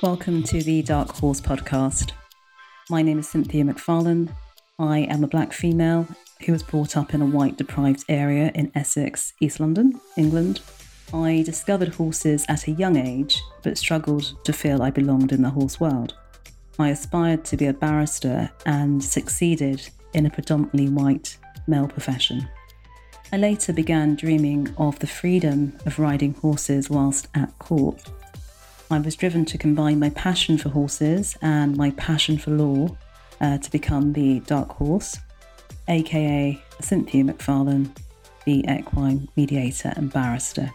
Welcome to the Dark Horse podcast. My name is Cynthia McFarlane. I am a black female who was brought up in a white deprived area in Essex, East London, England. I discovered horses at a young age, but struggled to feel I belonged in the horse world. I aspired to be a barrister and succeeded in a predominantly white male profession. I later began dreaming of the freedom of riding horses whilst at court. I was driven to combine my passion for horses and my passion for law to become the Dark Horse, aka Cynthia McFarlane, the equine mediator and barrister.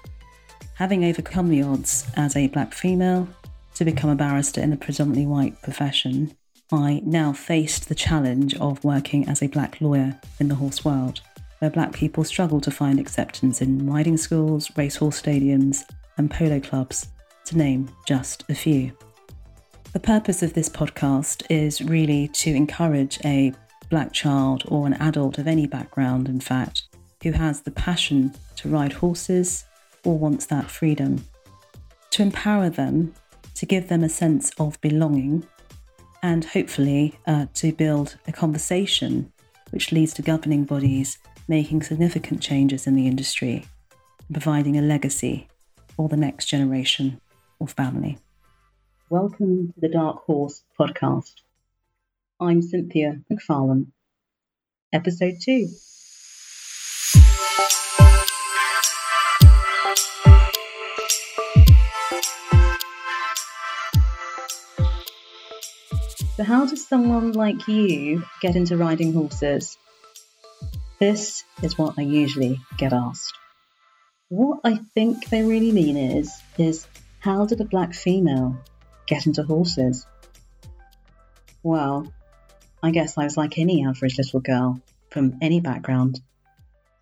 Having overcome the odds as a black female to become a barrister in a predominantly white profession, I now faced the challenge of working as a black lawyer in the horse world, where black people struggle to find acceptance in riding schools, racehorse stadiums, and polo clubs, to name just a few. The purpose of this podcast is really to encourage a black child or an adult of any background, in fact, who has the passion to ride horses or wants that freedom, to empower them, to give them a sense of belonging, and hopefully to build a conversation which leads to governing bodies making significant changes in the industry, providing a legacy for the next generation or family. Welcome to the Dark Horse podcast. I'm Cynthia McFarlane. Episode 2. So how does someone like you get into riding horses? This is what I usually get asked. What I think they really mean is how did a black female get into horses? Well, I guess I was like any average little girl from any background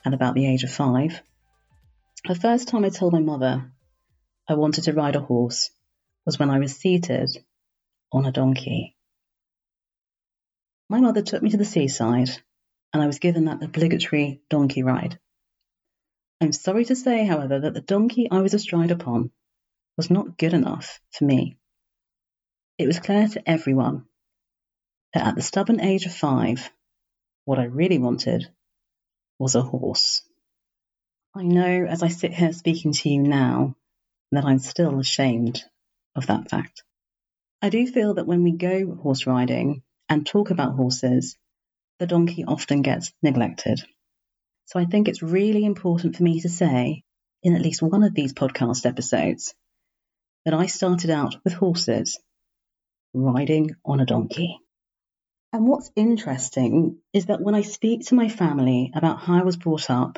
at about the age of 5. The first time I told my mother I wanted to ride a horse was when I was seated on a donkey. My mother took me to the seaside, and I was given that obligatory donkey ride. I'm sorry to say, however, that the donkey I was astride upon was not good enough for me. It was clear to everyone that at the stubborn age of 5, what I really wanted was a horse. I know as I sit here speaking to you now that I'm still ashamed of that fact. I do feel that when we go horse riding and talk about horses, the donkey often gets neglected. So I think it's really important for me to say, in at least one of these podcast episodes, that I started out with horses, riding on a donkey. And what's interesting is that when I speak to my family about how I was brought up,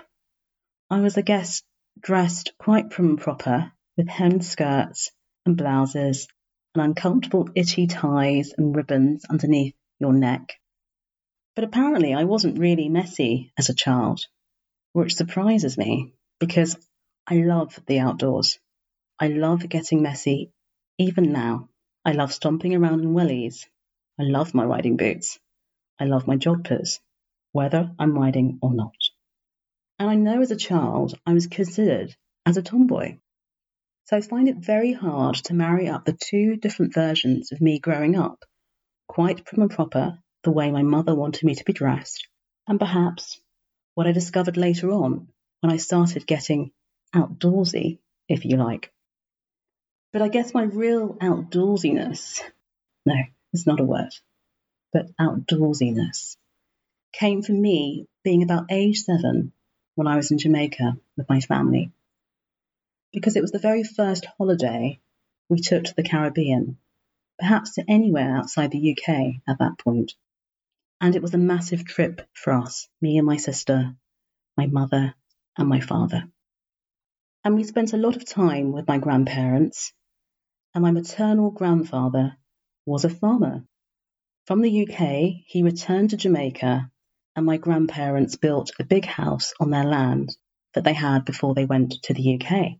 I was, I guess, dressed quite prim and proper, with hemmed skirts and blouses and uncomfortable itchy ties and ribbons underneath your neck. But apparently I wasn't really messy as a child, which surprises me because I love the outdoors. I love getting messy even now. I love stomping around in wellies. I love my riding boots. I love my jodhpurs, whether I'm riding or not. And I know as a child I was considered as a tomboy. So I find it very hard to marry up the two different versions of me growing up, quite prim and proper, the way my mother wanted me to be dressed, and perhaps what I discovered later on when I started getting outdoorsy, if you like. But I guess my real outdoorsiness, no, it's not a word, but outdoorsiness, came from me being about age 7 when I was in Jamaica with my family, because it was the very first holiday we took to the Caribbean, perhaps to anywhere outside the UK at that point. And it was a massive trip for us, me and my sister, my mother and my father. And we spent a lot of time with my grandparents, and my maternal grandfather was a farmer. From the UK, he returned to Jamaica, and my grandparents built a big house on their land that they had before they went to the UK.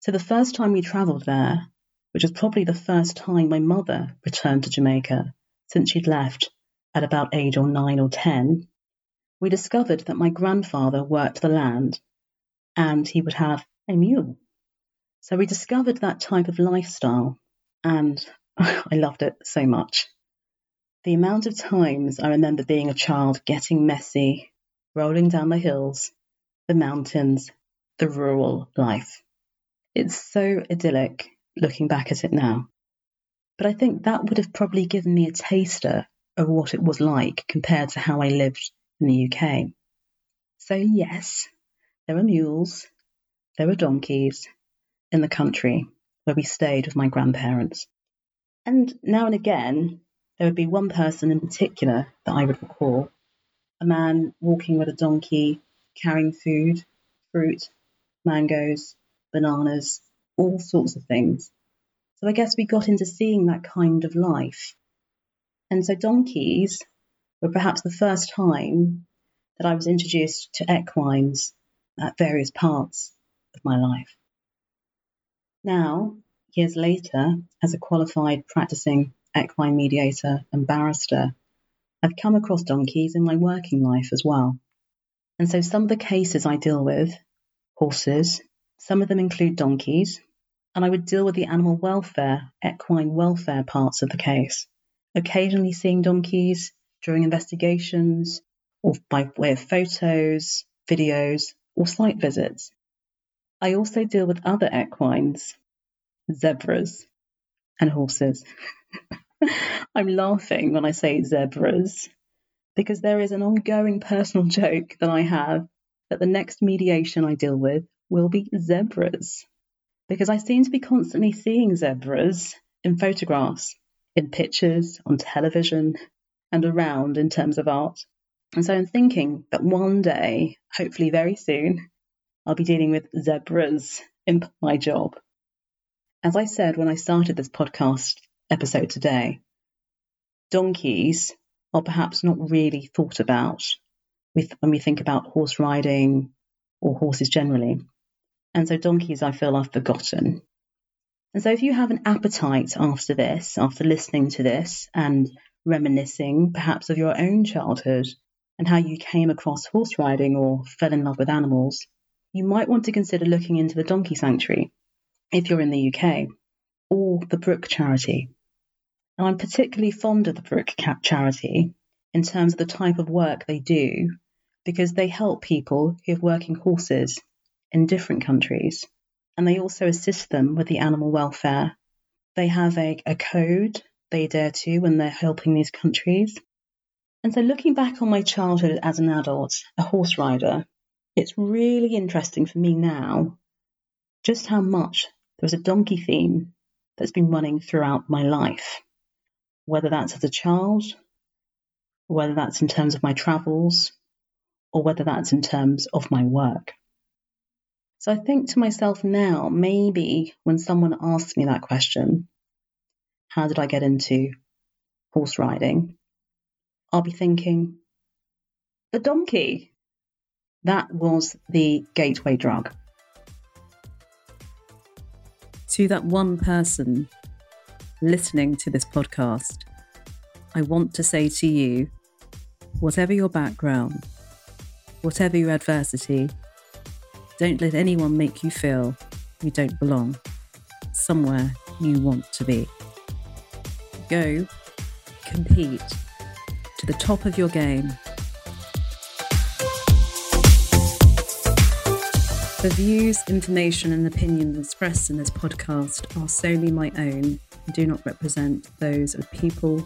So the first time we travelled there, which was probably the first time my mother returned to Jamaica since she'd left at about age or 9 or 10, we discovered that my grandfather worked the land and he would have a mule. So we discovered that type of lifestyle and I loved it so much. The amount of times I remember being a child getting messy, rolling down the hills, the mountains, the rural life. It's so idyllic looking back at it now. But I think that would have probably given me a taster of what it was like compared to how I lived in the UK. So yes, there are mules, there are donkeys in the country where we stayed with my grandparents. And now and again, there would be one person in particular that I would recall, a man walking with a donkey, carrying food, fruit, mangoes, bananas, all sorts of things. So I guess we got into seeing that kind of life. And so donkeys were perhaps the first time that I was introduced to equines at various parts of my life. Now, years later, as a qualified practicing equine mediator and barrister, I've come across donkeys in my working life as well. And so some of the cases I deal with, horses, some of them include donkeys, and I would deal with the animal welfare, equine welfare parts of the case, occasionally seeing donkeys during investigations or by way of photos, videos, or site visits. I also deal with other equines, zebras, and horses. I'm laughing when I say zebras because there is an ongoing personal joke that I have that the next mediation I deal with will be zebras, because I seem to be constantly seeing zebras in photographs, in pictures, on television, and around in terms of art. And so I'm thinking that one day, hopefully very soon, I'll be dealing with zebras in my job. As I said when I started this podcast episode today, donkeys are perhaps not really thought about when we think about horse riding or horses generally. And so donkeys, I feel, are forgotten. And so if you have an appetite after this, after listening to this and reminiscing perhaps of your own childhood and how you came across horse riding or fell in love with animals, you might want to consider looking into the Donkey Sanctuary if you're in the UK, or the Brook Charity. And I'm particularly fond of the Brook Charity in terms of the type of work they do, because they help people who have working horses in different countries, and they also assist them with the animal welfare. They have a code they adhere to when they're helping these countries. And so looking back on my childhood as an adult, a horse rider, it's really interesting for me now just how much there's a donkey theme that's been running throughout my life, whether that's as a child, whether that's in terms of my travels, or whether that's in terms of my work. So I think to myself now, maybe when someone asks me that question, how did I get into horse riding? I'll be thinking, the donkey. That was the gateway drug. To that one person listening to this podcast, I want to say to you, whatever your background, whatever your adversity, don't let anyone make you feel you don't belong somewhere you want to be. Go, compete to the top of your game. The views, information and opinions expressed in this podcast are solely my own and do not represent those of people,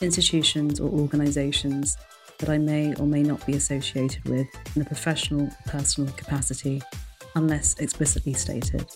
institutions or organisations that I may or may not be associated with in a professional or personal capacity, unless explicitly stated.